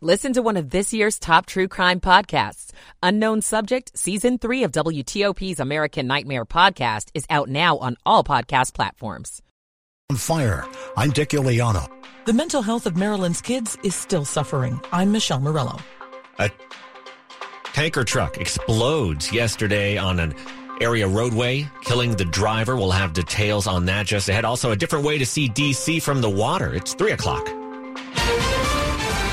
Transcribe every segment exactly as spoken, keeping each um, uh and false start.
Listen to one of this year's top true crime podcasts. Unknown Subject, Season three of W T O P's American Nightmare podcast is out now on all podcast platforms. On Fire, I'm Dick Iuliano. The mental health of Maryland's kids is still suffering. I'm Michelle Morello. A tanker truck explodes yesterday on an area roadway, killing the driver. We'll have details on that just ahead. Also, a different way to see D C from the water. It's three o'clock.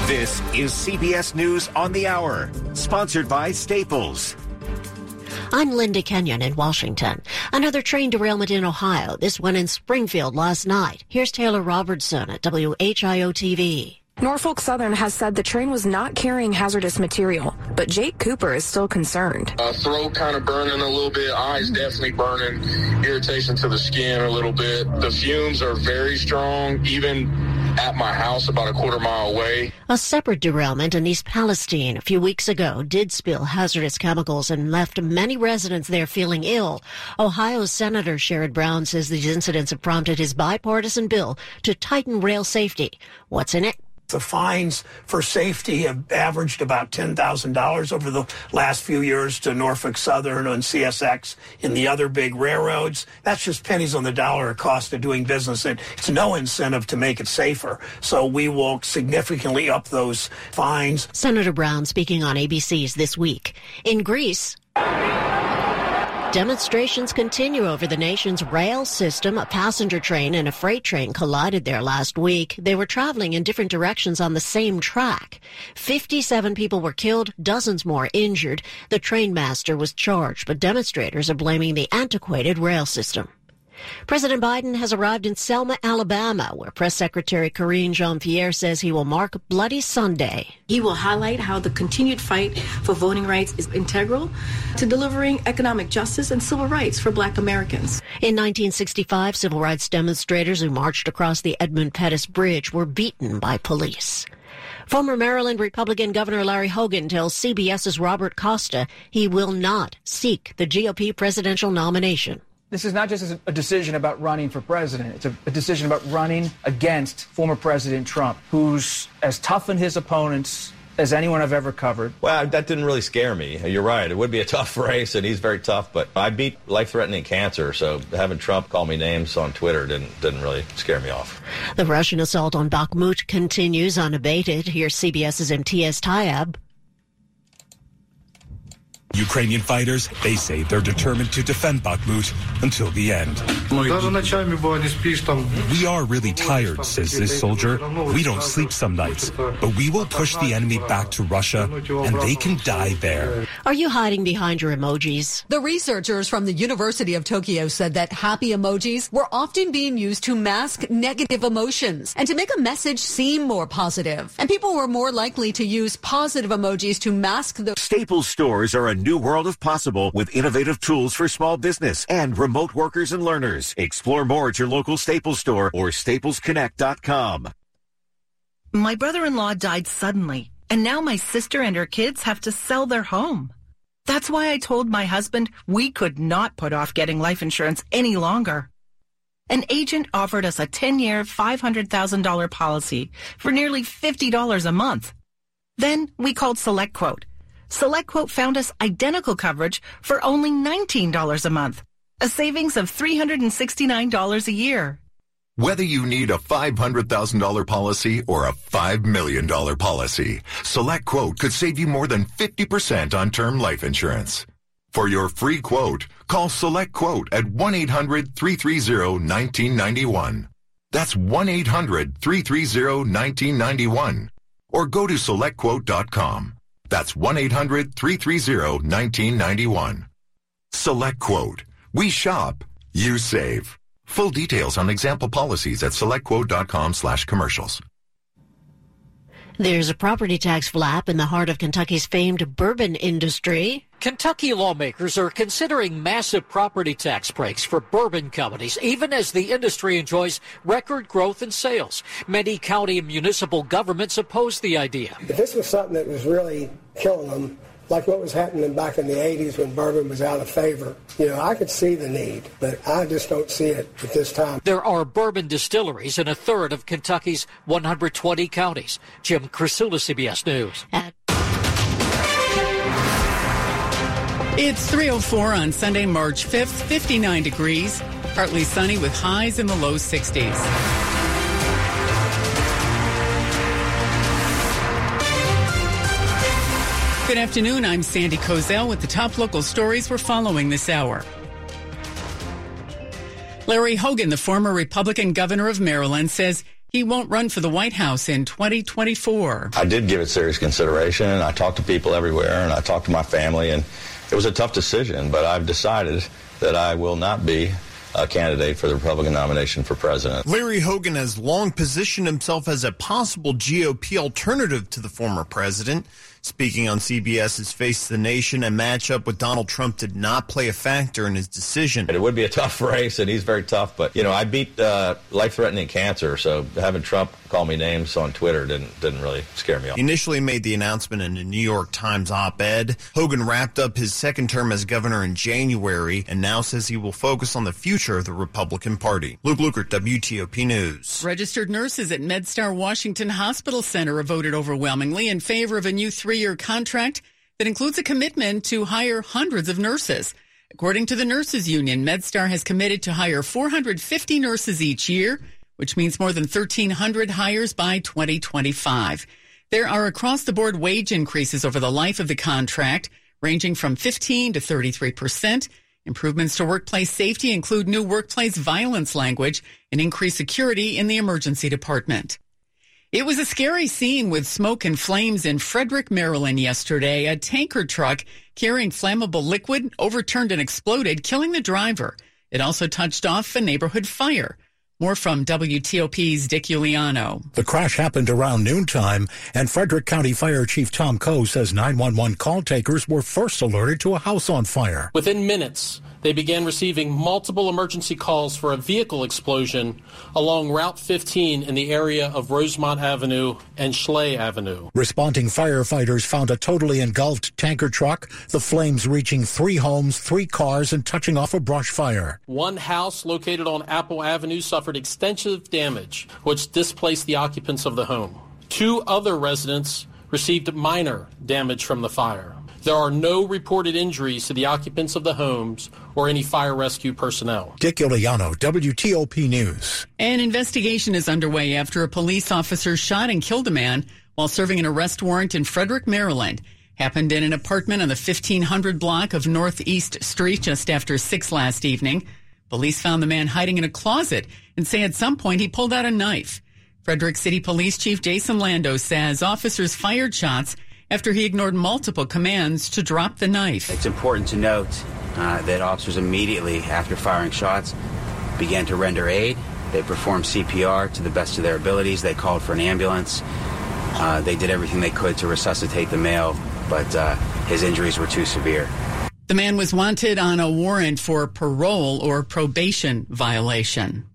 This is C B S News on the Hour, sponsored by Staples. I'm Linda Kenyon in Washington. Another train derailment in Ohio, this one in Springfield last night. Here's Taylor Robertson at W H I O T V. Norfolk Southern has said the train was not carrying hazardous material, but Jake Cooper is still concerned. Uh, throat kind of burning a little bit, eyes definitely burning, irritation to the skin a little bit. The fumes are very strong, even at my house about a quarter mile away. A separate derailment in East Palestine a few weeks ago did spill hazardous chemicals and left many residents there feeling ill. Ohio Senator Sherrod Brown says these incidents have prompted his bipartisan bill to tighten rail safety. What's in it? The fines for safety have averaged about ten thousand dollars over the last few years to Norfolk Southern and C S X and the other big railroads. That's just pennies on the dollar cost of doing business. And it's no incentive to make it safer. So we will significantly up those fines. Senator Brown speaking on A B C's This Week. In Greece, demonstrations continue over the nation's rail system. A passenger train and a freight train collided there last week. They were traveling in different directions on the same track. fifty-seven people were killed, dozens more injured. The train master was charged, but demonstrators are blaming the antiquated rail system. President Biden has arrived in Selma, Alabama, where Press Secretary Karine Jean-Pierre says he will mark Bloody Sunday. He will highlight how the continued fight for voting rights is integral to delivering economic justice and civil rights for Black Americans. In nineteen sixty-five, civil rights demonstrators who marched across the Edmund Pettus Bridge were beaten by police. Former Maryland Republican Governor Larry Hogan tells CBS's Robert Costa he will not seek the G O P presidential nomination. This is not just a decision about running for president. It's a, a decision about running against former President Trump, who's as tough on his opponents as anyone I've ever covered. Well, that didn't really scare me. You're right. It would be a tough race, and he's very tough. But I beat life-threatening cancer, so having Trump call me names on Twitter didn't didn't really scare me off. The Russian assault on Bakhmut continues unabated. Here's CBS's M T S Tayeb. Ukrainian fighters, they say they're determined to defend Bakhmut until the end. We are really tired, says this soldier. We don't sleep some nights, but we will push the enemy back to Russia, and they can die there. Are you hiding behind your emojis? The researchers from the University of Tokyo said that happy emojis were often being used to mask negative emotions and to make a message seem more positive. And people were more likely to use positive emojis to mask the... Staples stores are a new world of possible with innovative tools for small business and remote workers and learners. Explore more at your local Staples store or staples connect dot com. My brother-in-law died suddenly, and now my sister and her kids have to sell their home. That's why I told my husband we could not put off getting life insurance any longer. An agent offered us a ten-year, five hundred thousand dollars policy for nearly fifty dollars a month. Then we called SelectQuote. SelectQuote found us identical coverage for only nineteen dollars a month, a savings of three hundred sixty-nine dollars a year. Whether you need a five hundred thousand dollars policy or a five million dollars policy, SelectQuote could save you more than fifty percent on term life insurance. For your free quote, call SelectQuote at one eight hundred, three three zero, one nine nine one. That's one eight hundred, three three zero, one nine nine one. Or go to select quote dot com. That's one eight hundred, three three zero, one nine nine one. SelectQuote. We shop, you save. Full details on example policies at select quote dot com slash commercials. There's a property tax flap in the heart of Kentucky's famed bourbon industry. Kentucky lawmakers are considering massive property tax breaks for bourbon companies, even as the industry enjoys record growth in sales. Many county and municipal governments oppose the idea. But this was something that was really killing them, like what was happening back in the eighties when bourbon was out of favor. You know, I could see the need, but I just don't see it at this time. There are bourbon distilleries in a third of Kentucky's one hundred twenty counties. Jim Crisula, C B S News. At- It's three oh four on Sunday, March fifth, fifty-nine degrees, partly sunny with highs in the low sixties. Good afternoon, I'm Sandy Kozel with the top local stories we're following this hour. Larry Hogan, the former Republican governor of Maryland, says he won't run for the White House in twenty twenty-four. I did give it serious consideration. I talked to people everywhere, and I talked to my family, and it was a tough decision, but I've decided that I will not be a candidate for the Republican nomination for president. Larry Hogan has long positioned himself as a possible G O P alternative to the former president. Speaking on CBS's Face the Nation, a matchup with Donald Trump did not play a factor in his decision. It would be a tough race, and he's very tough, but, you know, I beat uh, life-threatening cancer, so having Trump call me names on Twitter didn't didn't really scare me off. He initially made the announcement in a New York Times op-ed. Hogan wrapped up his second term as governor in January and now says he will focus on the future of the Republican Party. Luke Lukert, W T O P News. Registered nurses at MedStar Washington Hospital Center voted overwhelmingly in favor of a new three- three-year contract that includes a commitment to hire hundreds of nurses. According to the nurses union, MedStar has committed to hire four hundred fifty nurses each year, which means more than one thousand three hundred hires by twenty twenty-five. There are across-the-board wage increases over the life of the contract, ranging from fifteen to thirty-three percent. Improvements to workplace safety include new workplace violence language and increased security in the emergency department. It was a scary scene with smoke and flames in Frederick, Maryland yesterday. A tanker truck carrying flammable liquid overturned and exploded, killing the driver. It also touched off a neighborhood fire. More from W T O P's Dick Uliano. The crash happened around noontime, and Frederick County Fire Chief Tom Coe says nine one one call takers were first alerted to a house on fire. Within minutes, they began receiving multiple emergency calls for a vehicle explosion along Route fifteen in the area of Rosemont Avenue and Schley Avenue. Responding firefighters found a totally engulfed tanker truck, the flames reaching three homes, three cars, and touching off a brush fire. One house located on Apple Avenue suffered extensive damage, which displaced the occupants of the home. Two other residents received minor damage from the fire. There are no reported injuries to the occupants of the homes or any fire rescue personnel. Dick Uliano, W T O P News. An investigation is underway after a police officer shot and killed a man while serving an arrest warrant in Frederick, Maryland. Happened in an apartment on the fifteen hundred block of Northeast Street just after six last evening. Police found the man hiding in a closet and say at some point he pulled out a knife. Frederick City Police Chief Jason Lando says officers fired shots after he ignored multiple commands to drop the knife. It's important to note uh, that officers immediately after firing shots began to render aid. They performed C P R to the best of their abilities. They called for an ambulance. Uh, they did everything they could to resuscitate the male, but uh, his injuries were too severe. The man was wanted on a warrant for parole or probation violation.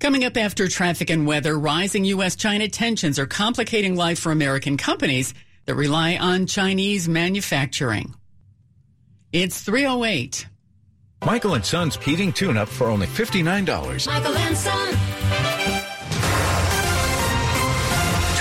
Coming up after traffic and weather, rising U S China tensions are complicating life for American companies that rely on Chinese manufacturing. It's three oh eight. Michael and Son's heating tune-up for only fifty-nine dollars. Michael and Son.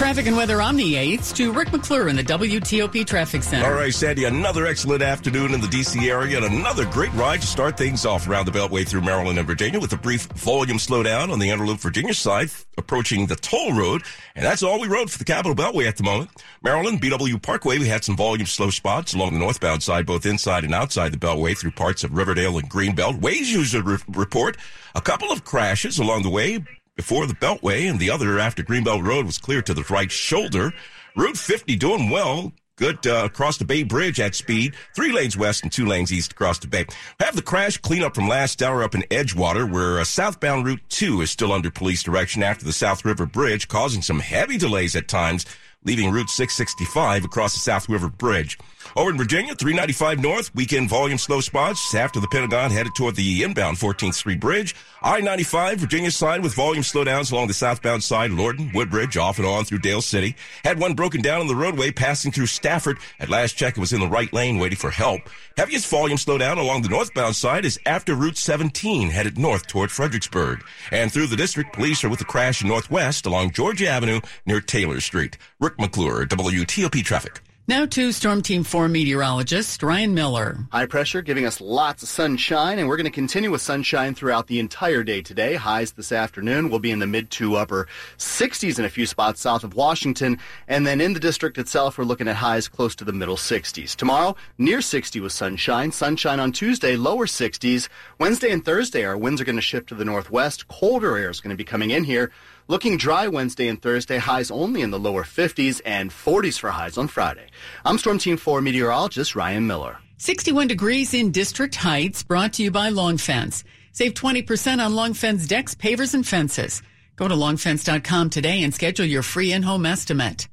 Traffic and weather, I'm the eighth to Rick McClure in the W T O P Traffic Center. All right, Sandy, another excellent afternoon in the D C area and another great ride to start things off around the Beltway through Maryland and Virginia with a brief volume slowdown on the Antelope, Virginia side approaching the toll road. And that's all we rode for the Capitol Beltway at the moment. Maryland, B W Parkway, we had some volume slow spots along the northbound side, both inside and outside the Beltway through parts of Riverdale and Greenbelt. Waze user re- report a couple of crashes along the way before the Beltway, and the other after Greenbelt Road was clear to the right shoulder. Route fifty doing well. Good uh, across the Bay Bridge at speed. Three lanes west and two lanes east across the Bay. We have the crash cleanup from last hour up in Edgewater, where uh, southbound Route two is still under police direction after the South River Bridge, causing some heavy delays at times, leaving Route six sixty-five across the South River Bridge. Over in Virginia, three ninety-five north, weekend volume slow spots after the Pentagon headed toward the inbound fourteenth Street Bridge. I ninety-five, Virginia side with volume slowdowns along the southbound side, Lorton, Woodbridge, off and on through Dale City. Had one broken down on the roadway passing through Stafford. At last check, it was in the right lane waiting for help. Heaviest volume slowdown along the northbound side is after Route seventeen headed north toward Fredericksburg. And through the district, police are with a crash in northwest along Georgia Avenue near Taylor Street. Rick McClure, W T O P Traffic. Now to Storm Team four meteorologist Ryan Miller. High pressure giving us lots of sunshine, and we're going to continue with sunshine throughout the entire day today. Highs this afternoon will be in the mid to upper sixties in a few spots south of Washington, and then in the district itself, we're looking at highs close to the middle sixties. Tomorrow, near sixty with sunshine. Sunshine on Tuesday, lower sixties. Wednesday and Thursday, our winds are going to shift to the northwest. Colder air is going to be coming in here. Looking dry Wednesday and Thursday, highs only in the lower fifties and forties for highs on Friday. I'm Storm Team four meteorologist Ryan Miller. sixty-one degrees in District Heights, brought to you by Long Fence. Save twenty percent on Long Fence decks, pavers, and fences. Go to long fence dot com today and schedule your free in-home estimate.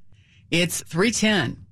It's three ten.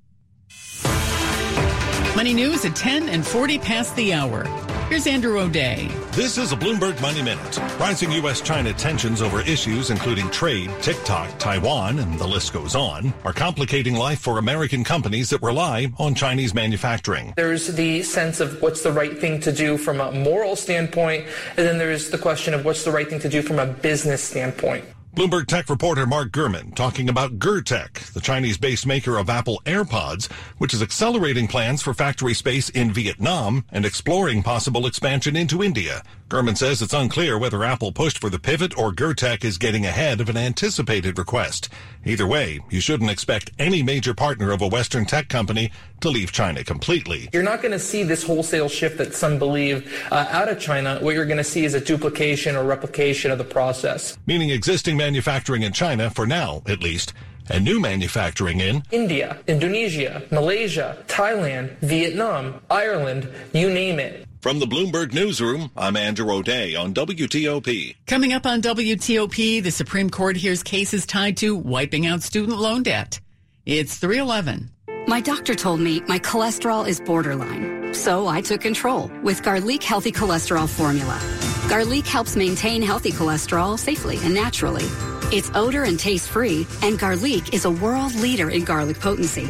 Money News at ten and forty past the hour. Here's Andrew O'Day. This is a Bloomberg Money Minute. Rising U S China tensions over issues including trade, TikTok, Taiwan, and the list goes on, are complicating life for American companies that rely on Chinese manufacturing. There's the sense of what's the right thing to do from a moral standpoint, and then there's the question of what's the right thing to do from a business standpoint. Bloomberg Tech reporter Mark Gurman talking about GoerTek, the Chinese-based maker of Apple AirPods, which is accelerating plans for factory space in Vietnam and exploring possible expansion into India. Gurman says it's unclear whether Apple pushed for the pivot or GoerTek is getting ahead of an anticipated request. Either way, you shouldn't expect any major partner of a Western tech company to leave China completely. You're not going to see this wholesale shift that some believe uh, out of China. What you're going to see is a duplication or replication of the process. Meaning existing manufacturing in China, for now at least, and new manufacturing in India, Indonesia, Malaysia, Thailand, Vietnam, Ireland, you name it. From the Bloomberg Newsroom, I'm Andrew O'Day on W T O P. Coming up on W T O P, the Supreme Court hears cases tied to wiping out student loan debt. It's three eleven. My doctor told me my cholesterol is borderline, so I took control with Garlique Healthy Cholesterol Formula. Garlique helps maintain healthy cholesterol safely and naturally. It's odor and taste-free, and Garlique is a world leader in garlic potency.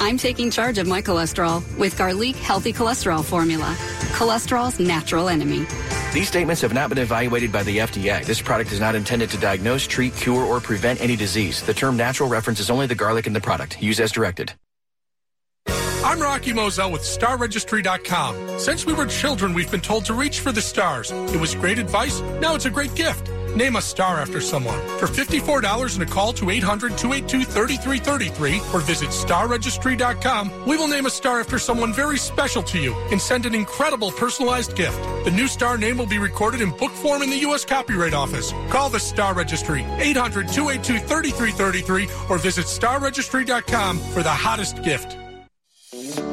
I'm taking charge of my cholesterol with Garlique Healthy Cholesterol Formula, cholesterol's natural enemy. These statements have not been evaluated by the F D A. This product is not intended to diagnose, treat, cure, or prevent any disease. The term natural references only the garlic in the product. Use as directed. I'm Rocky Moselle with Star Registry dot com. Since we were children, we've been told to reach for the stars. It was great advice. Now it's a great gift. Name a star after someone. For fifty-four dollars and a call to eight hundred, two eight two, three three three three or visit Star Registry dot com, we will name a star after someone very special to you and send an incredible personalized gift. The new star name will be recorded in book form in the U S. Copyright Office. Call the Star Registry, eight hundred, two eight two, three three three three or visit Star Registry dot com for the hottest gift.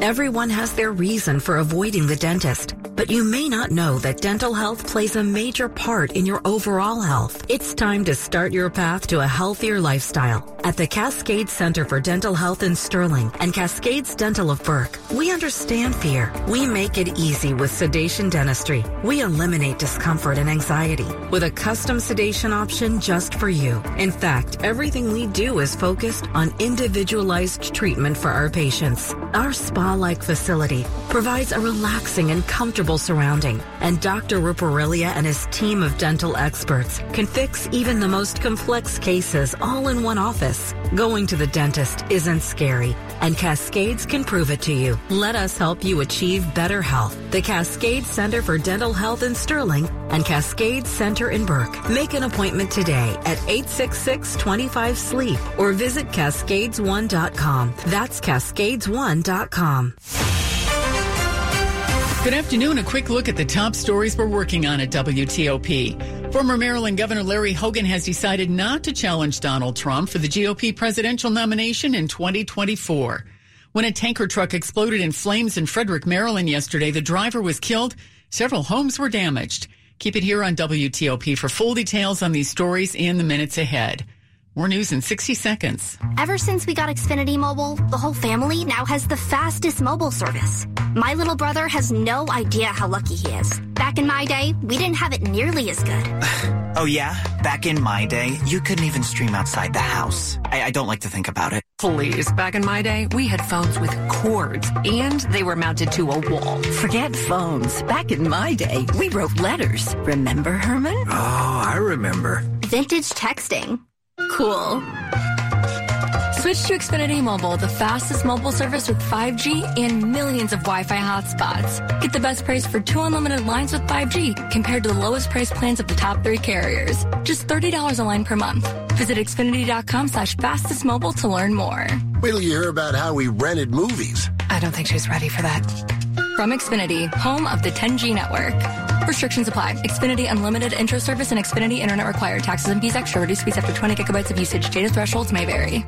Everyone has their reason for avoiding the dentist, but you may not know that dental health plays a major part in your overall health. It's time to start your path to a healthier lifestyle. At the Cascade Center for Dental Health in Sterling and Cascade's Dental of Burke, we understand fear. We make it easy with sedation dentistry. We eliminate discomfort and anxiety with a custom sedation option just for you. In fact, everything we do is focused on individualized treatment for our patients. Our spa-like facility provides a relaxing and comfortable comfortable surrounding. And Doctor Ruparelia and his team of dental experts can fix even the most complex cases all in one office. Going to the dentist isn't scary, and Cascades can prove it to you. Let us help you achieve better health. The Cascade Center for Dental Health in Sterling and Cascade Center in Burke. Make an appointment today at eight six six, two five, S L E E P or visit Cascades one dot com. That's Cascades one dot com. Good afternoon. A quick look at the top stories we're working on at W T O P. Former Maryland Governor Larry Hogan has decided not to challenge Donald Trump for the G O P presidential nomination in twenty twenty-four. When a tanker truck exploded in flames in Frederick, Maryland yesterday, the driver was killed. Several homes were damaged. Keep it here on W T O P for full details on these stories in the minutes ahead. More news in sixty seconds. Ever since we got Xfinity Mobile, the whole family now has the fastest mobile service. My little brother has no idea how lucky he is. Back in my day, we didn't have it nearly as good. Oh, yeah? Back in my day, you couldn't even stream outside the house. I, I don't like to think about it. Please, back in my day, we had phones with cords, and they were mounted to a wall. Forget phones. Back in my day, we wrote letters. Remember, Herman? Oh, I remember. Vintage texting. Cool. Switch to Xfinity Mobile, the fastest mobile service with five G and millions of Wi-Fi hotspots. Get the best price for two unlimited lines with five G compared to the lowest price plans of the top three carriers. Just thirty dollars a line per month. Visit Xfinity.com slash fastest mobile to learn more. Wait till you hear about how we rented movies. I don't think she's ready for that. From Xfinity, home of the ten G network. Restrictions apply. Xfinity Unlimited intro service and Xfinity Internet required. Taxes and fees extra. Reduced speeds after twenty gigabytes of usage. Data thresholds may vary.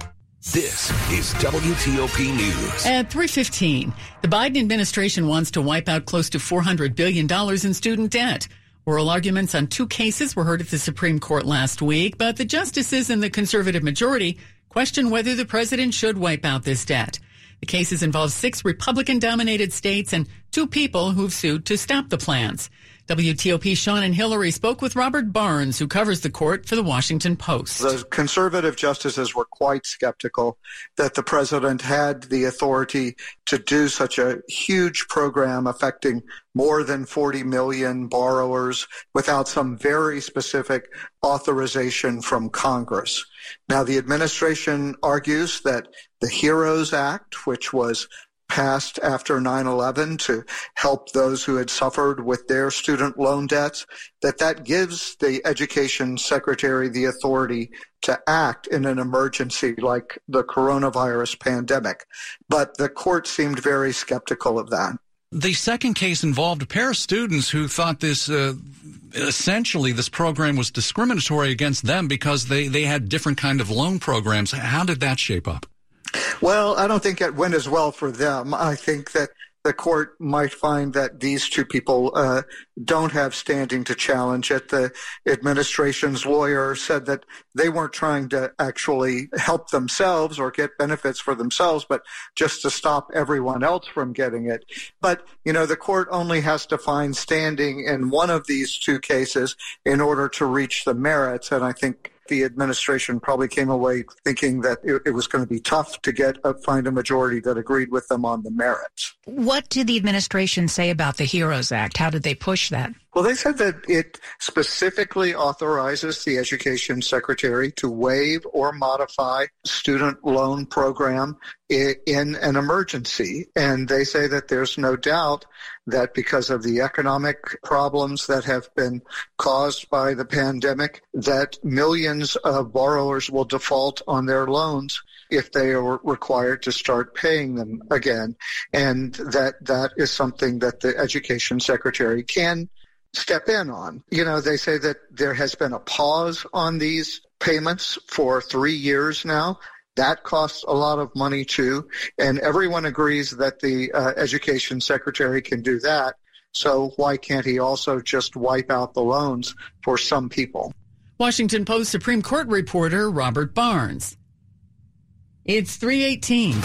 This is W T O P News. At three fifteen, the Biden administration wants to wipe out close to four hundred billion dollars in student debt. Oral arguments on two cases were heard at the Supreme Court last week, but the justices and the conservative majority question whether the president should wipe out this debt. The cases involve six Republican-dominated states and two people who've sued to stop the plans. W T O P Sean and Hillary spoke with Robert Barnes, who covers the court for the Washington Post. The conservative justices were quite skeptical that the president had the authority to do such a huge program affecting more than forty million borrowers without some very specific authorization from Congress. Now, the administration argues that the HEROES Act, which was passed after nine eleven to help those who had suffered with their student loan debts, that that gives the education secretary the authority to act in an emergency like the coronavirus pandemic. But the court seemed very skeptical of that. The second case involved a pair of students who thought this, uh, essentially this program was discriminatory against them because they, they had different kind of loan programs. How did that shape up? Well, I don't think it went as well for them. I think that the court might find that these two people uh, don't have standing to challenge it. The administration's lawyer said that they weren't trying to actually help themselves or get benefits for themselves, but just to stop everyone else from getting it. But, you know, the court only has to find standing in one of these two cases in order to reach the merits, and I think the administration probably came away thinking that it, it was going to be tough to get uh, find a majority that agreed with them on the merits. What did the administration say about the HEROES Act? How did they push that? Well, they said that it specifically authorizes the education secretary to waive or modify student loan program in, in an emergency. And they say that there's no doubt that because of the economic problems that have been caused by the pandemic, that millions of borrowers will default on their loans if they are required to start paying them again. And that that is something that the education secretary can step in on. You know, they say that there has been a pause on these payments for three years now. That costs a lot of money, too. And everyone agrees that the uh, education secretary can do that. So why can't he also just wipe out the loans for some people? Washington Post Supreme Court reporter Robert Barnes. It's three eighteen.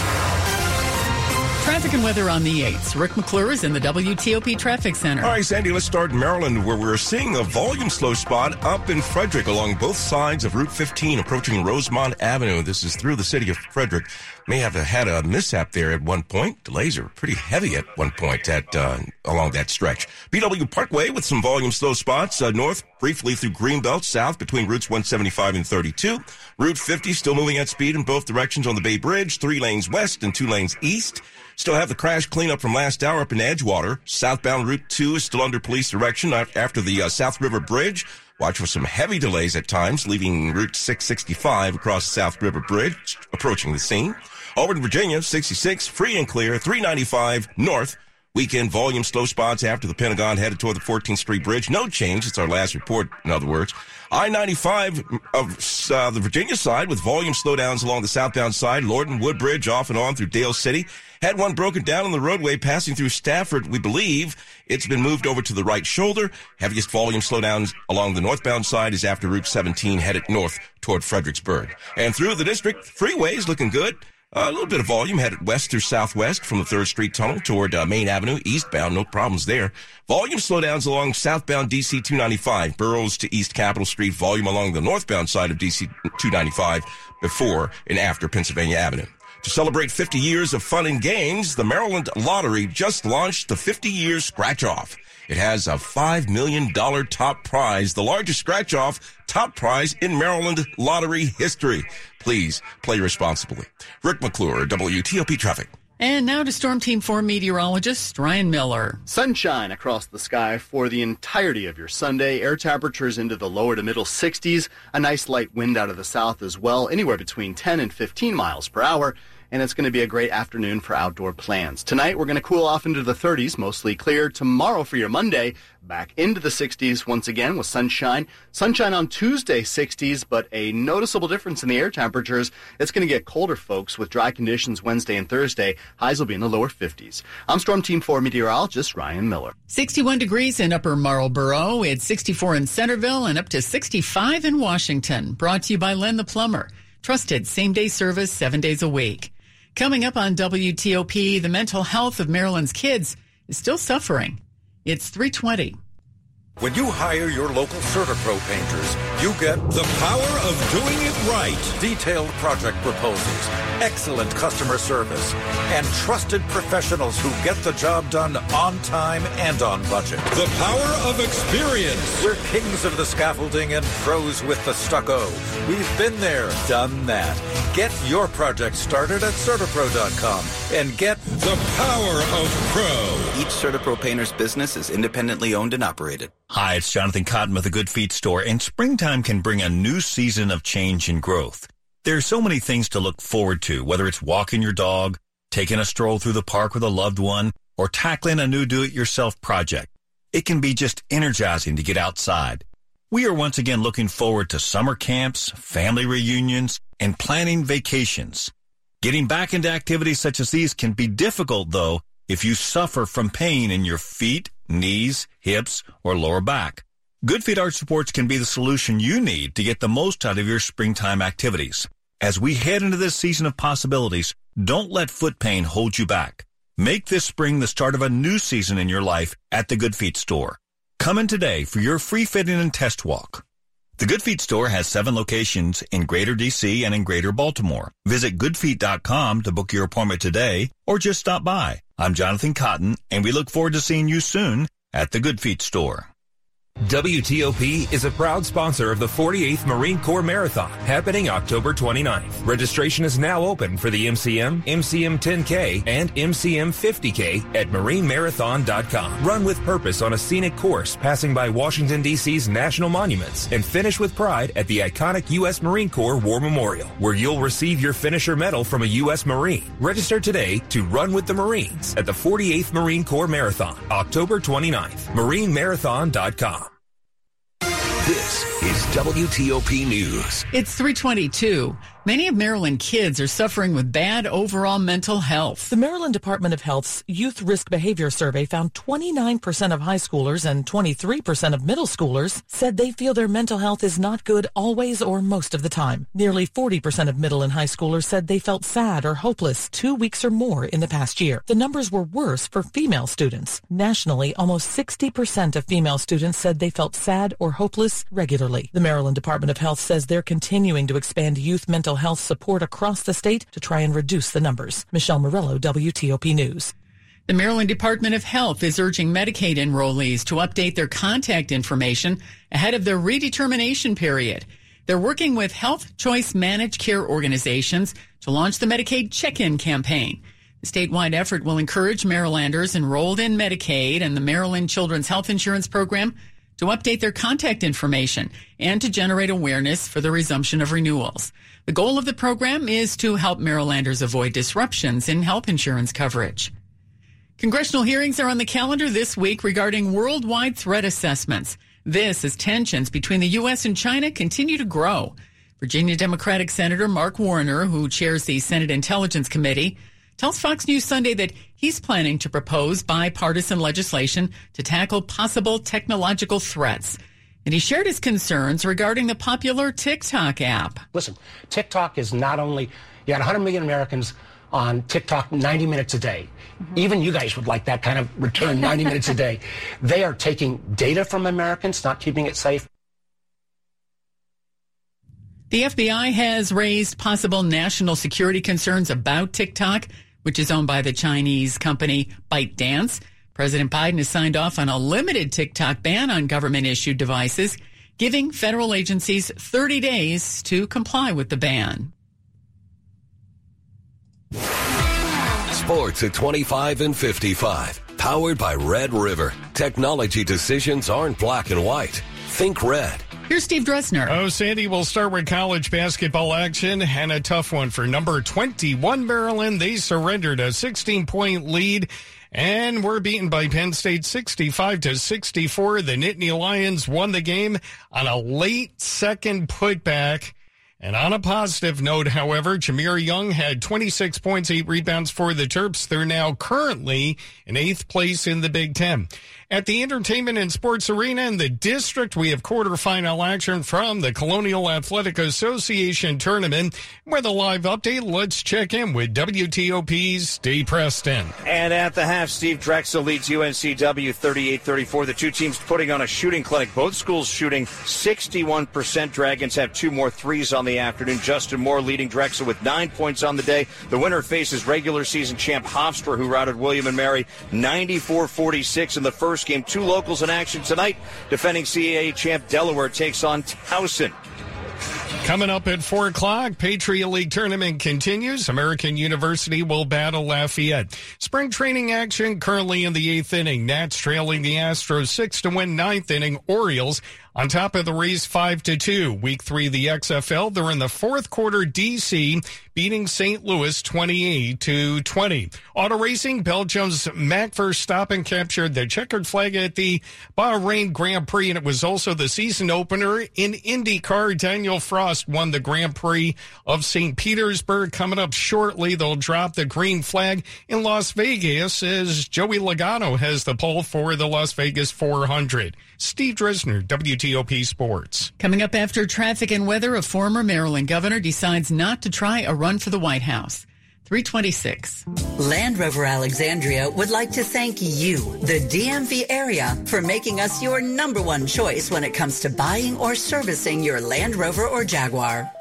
Traffic and weather on the eights. Rick McClure is in the W T O P Traffic Center. All right, Sandy, let's start in Maryland, where we're seeing a volume slow spot up in Frederick along both sides of Route fifteen approaching Rosemont Avenue. This is through the city of Frederick. May have had a mishap there at one point. Delays are pretty heavy at one point at uh, along that stretch. B W Parkway with some volume slow spots uh, north, briefly through Greenbelt, south between routes one seventy-five and thirty-two. Route fifty still moving at speed in both directions on the Bay Bridge, three lanes west and two lanes east. Still have the crash cleanup from last hour up in Edgewater. Southbound Route two is still under police direction after the uh, South River Bridge. Watch for some heavy delays at times, leaving Route six sixty-five across the South River Bridge, approaching the scene. Auburn, Virginia, sixty-six, free and clear, three ninety-five north. Weekend volume slow spots after the Pentagon headed toward the fourteenth street Bridge. No change. It's our last report, in other words. I ninety-five of uh, the Virginia side with volume slowdowns along the southbound side. Lorton Woodbridge off and on through Dale City. Had one broken down on the roadway passing through Stafford, we believe. It's been moved over to the right shoulder. Heaviest volume slowdowns along the northbound side is after Route seventeen headed north toward Fredericksburg. And through the district, freeways looking good. Uh, a little bit of volume headed west through southwest from the third street tunnel toward uh, Main Avenue, eastbound. No problems there. Volume slowdowns along southbound D C two ninety-five, Burroughs to East Capitol Street. Volume along the northbound side of D C two ninety-five before and after Pennsylvania Avenue. To celebrate fifty years of fun and games, the Maryland Lottery just launched the fifty-year scratch-off. It has a five million dollars top prize, the largest scratch-off top prize in Maryland Lottery history. Please play responsibly. Rick McClure, W T O P Traffic. And now to Storm Team four meteorologist Ryan Miller. Sunshine across the sky for the entirety of your Sunday. Air temperatures into the lower to middle sixties. A nice light wind out of the south as well, anywhere between ten and fifteen miles per hour. And it's going to be a great afternoon for outdoor plans. Tonight, we're going to cool off into the thirties, mostly clear. Tomorrow for your Monday, back into the sixties once again with sunshine. Sunshine on Tuesday, sixties, but a noticeable difference in the air temperatures. It's going to get colder, folks, with dry conditions Wednesday and Thursday. Highs will be in the lower fifties. I'm Storm Team four meteorologist Ryan Miller. sixty-one degrees in Upper Marlboro. It's sixty-four in Centerville and up to sixty-five in Washington. Brought to you by Len the Plumber. Trusted same-day service seven days a week. Coming up on W T O P, the mental health of Maryland's kids is still suffering. It's three twenty. When you hire your local CertaPro painters, you get the power of doing it right. Detailed project proposals, excellent customer service, and trusted professionals who get the job done on time and on budget. The power of experience. We're kings of the scaffolding and pros with the stucco. We've been there, done that. Get your project started at CertaPro dot com and get the power of pro. Each CertaPro painter's business is independently owned and operated. Hi, it's Jonathan Cotton with the Good Feet Store, and springtime can bring a new season of change and growth. There are so many things to look forward to, whether it's walking your dog, taking a stroll through the park with a loved one, or tackling a new do-it-yourself project. It can be just energizing to get outside. We are once again looking forward to summer camps, family reunions, and planning vacations. Getting back into activities such as these can be difficult, though, if you suffer from pain in your feet, knees, hips, or lower back. Good Feet Arch Supports can be the solution you need to get the most out of your springtime activities. As we head into this season of possibilities, don't let foot pain hold you back. Make this spring the start of a new season in your life at the Good Feet Store. Come in today for your free fitting and test walk. The Good Feet Store has seven locations in Greater D C and in Greater Baltimore. Visit good feet dot com to book your appointment today or just stop by. I'm Jonathan Cotton, and we look forward to seeing you soon at the Good Feet Store. W T O P is a proud sponsor of the forty-eighth Marine Corps Marathon, happening October twenty-ninth. Registration is now open for the M C M, M C M ten K, and M C M fifty K at marine marathon dot com. Run with purpose on a scenic course passing by Washington, D C's national monuments, and finish with pride at the iconic U S. Marine Corps War Memorial, where you'll receive your finisher medal from a U S. Marine. Register today to run with the Marines at the forty-eighth Marine Corps Marathon, October twenty-ninth, marine marathon dot com. This is W T O P News. It's three twenty-two. Many of Maryland kids are suffering with bad overall mental health. The Maryland Department of Health's Youth Risk Behavior Survey found twenty-nine percent of high schoolers and twenty-three percent of middle schoolers said they feel their mental health is not good always or most of the time. Nearly forty percent of middle and high schoolers said they felt sad or hopeless two weeks or more in the past year. The numbers were worse for female students. Nationally, almost sixty percent of female students said they felt sad or hopeless regularly. The Maryland Department of Health says they're continuing to expand youth mental health support across the state to try and reduce the numbers. Michelle Morello, W T O P News. The Maryland Department of Health is urging Medicaid enrollees to update their contact information ahead of their redetermination period. They're working with health choice managed care organizations to launch the Medicaid check-in campaign. The statewide effort will encourage Marylanders enrolled in Medicaid and the Maryland Children's Health Insurance Program to update their contact information and to generate awareness for the resumption of renewals. The goal of the program is to help Marylanders avoid disruptions in health insurance coverage. Congressional hearings are on the calendar this week regarding worldwide threat assessments. This as tensions between the U S and China continue to grow. Virginia Democratic Senator Mark Warner, who chairs the Senate Intelligence Committee, tells Fox News Sunday that he's planning to propose bipartisan legislation to tackle possible technological threats. And he shared his concerns regarding the popular TikTok app. Listen, TikTok is not only, you got one hundred million Americans on TikTok ninety minutes a day. Mm-hmm. Even you guys would like that kind of return, ninety minutes a day. They are taking data from Americans, not keeping it safe. The F B I has raised possible national security concerns about TikTok, which is owned by the Chinese company ByteDance. President Biden has signed off on a limited TikTok ban on government-issued devices, giving federal agencies thirty days to comply with the ban. Sports at twenty-five and fifty-five, powered by Red River. Technology decisions aren't black and white. Think red. Here's Steve Dresner. Oh, Sandy, we'll start with college basketball action and a tough one for number twenty-one, Maryland. They surrendered a sixteen-point lead and were beaten by Penn State sixty-five to sixty-four. The Nittany Lions won the game on a late second putback. And on a positive note, however, Jameer Young had twenty-six points, eight rebounds for the Terps. They're now currently in eighth place in the Big Ten. At the entertainment and sports arena in the district, we have quarterfinal action from the Colonial Athletic Association Tournament. With a live update, let's check in with W T O P's Steve Preston. And at the half, Steve Drexel leads U N C W thirty-eight thirty-four. The two teams putting on a shooting clinic. Both schools shooting sixty-one percent. Dragons have two more threes on the afternoon. Justin Moore leading Drexel with nine points on the day. The winner faces regular season champ Hofstra, who routed William and Mary ninety-four forty-six in the first game. Two locals in action tonight. Defending C A A champ Delaware takes on Towson. Coming up at four o'clock, Patriot League tournament continues. American University will battle Lafayette. Spring training action currently in the eighth inning. Nats trailing the Astros six to win ninth inning. Orioles on top of the Rays five to two. Week three, the X F L. They're in the fourth quarter. D C beating Saint Louis twenty-eight to twenty. Auto racing, Belgium's Max Verstappen captured the checkered flag at the Bahrain Grand Prix, and it was also the season opener in IndyCar. Daniel Frost won the Grand Prix of Saint Petersburg. Coming up shortly, they'll drop the green flag in Las Vegas as Joey Logano has the pole for the Las Vegas four hundred. Steve Dresner, W T O P Sports. Coming up after traffic and weather, a former Maryland governor decides not to try a run for the White House. three twenty-six. Land Rover Alexandria would like to thank you, the D M V area, for making us your number one choice when it comes to buying or servicing your Land Rover or Jaguar.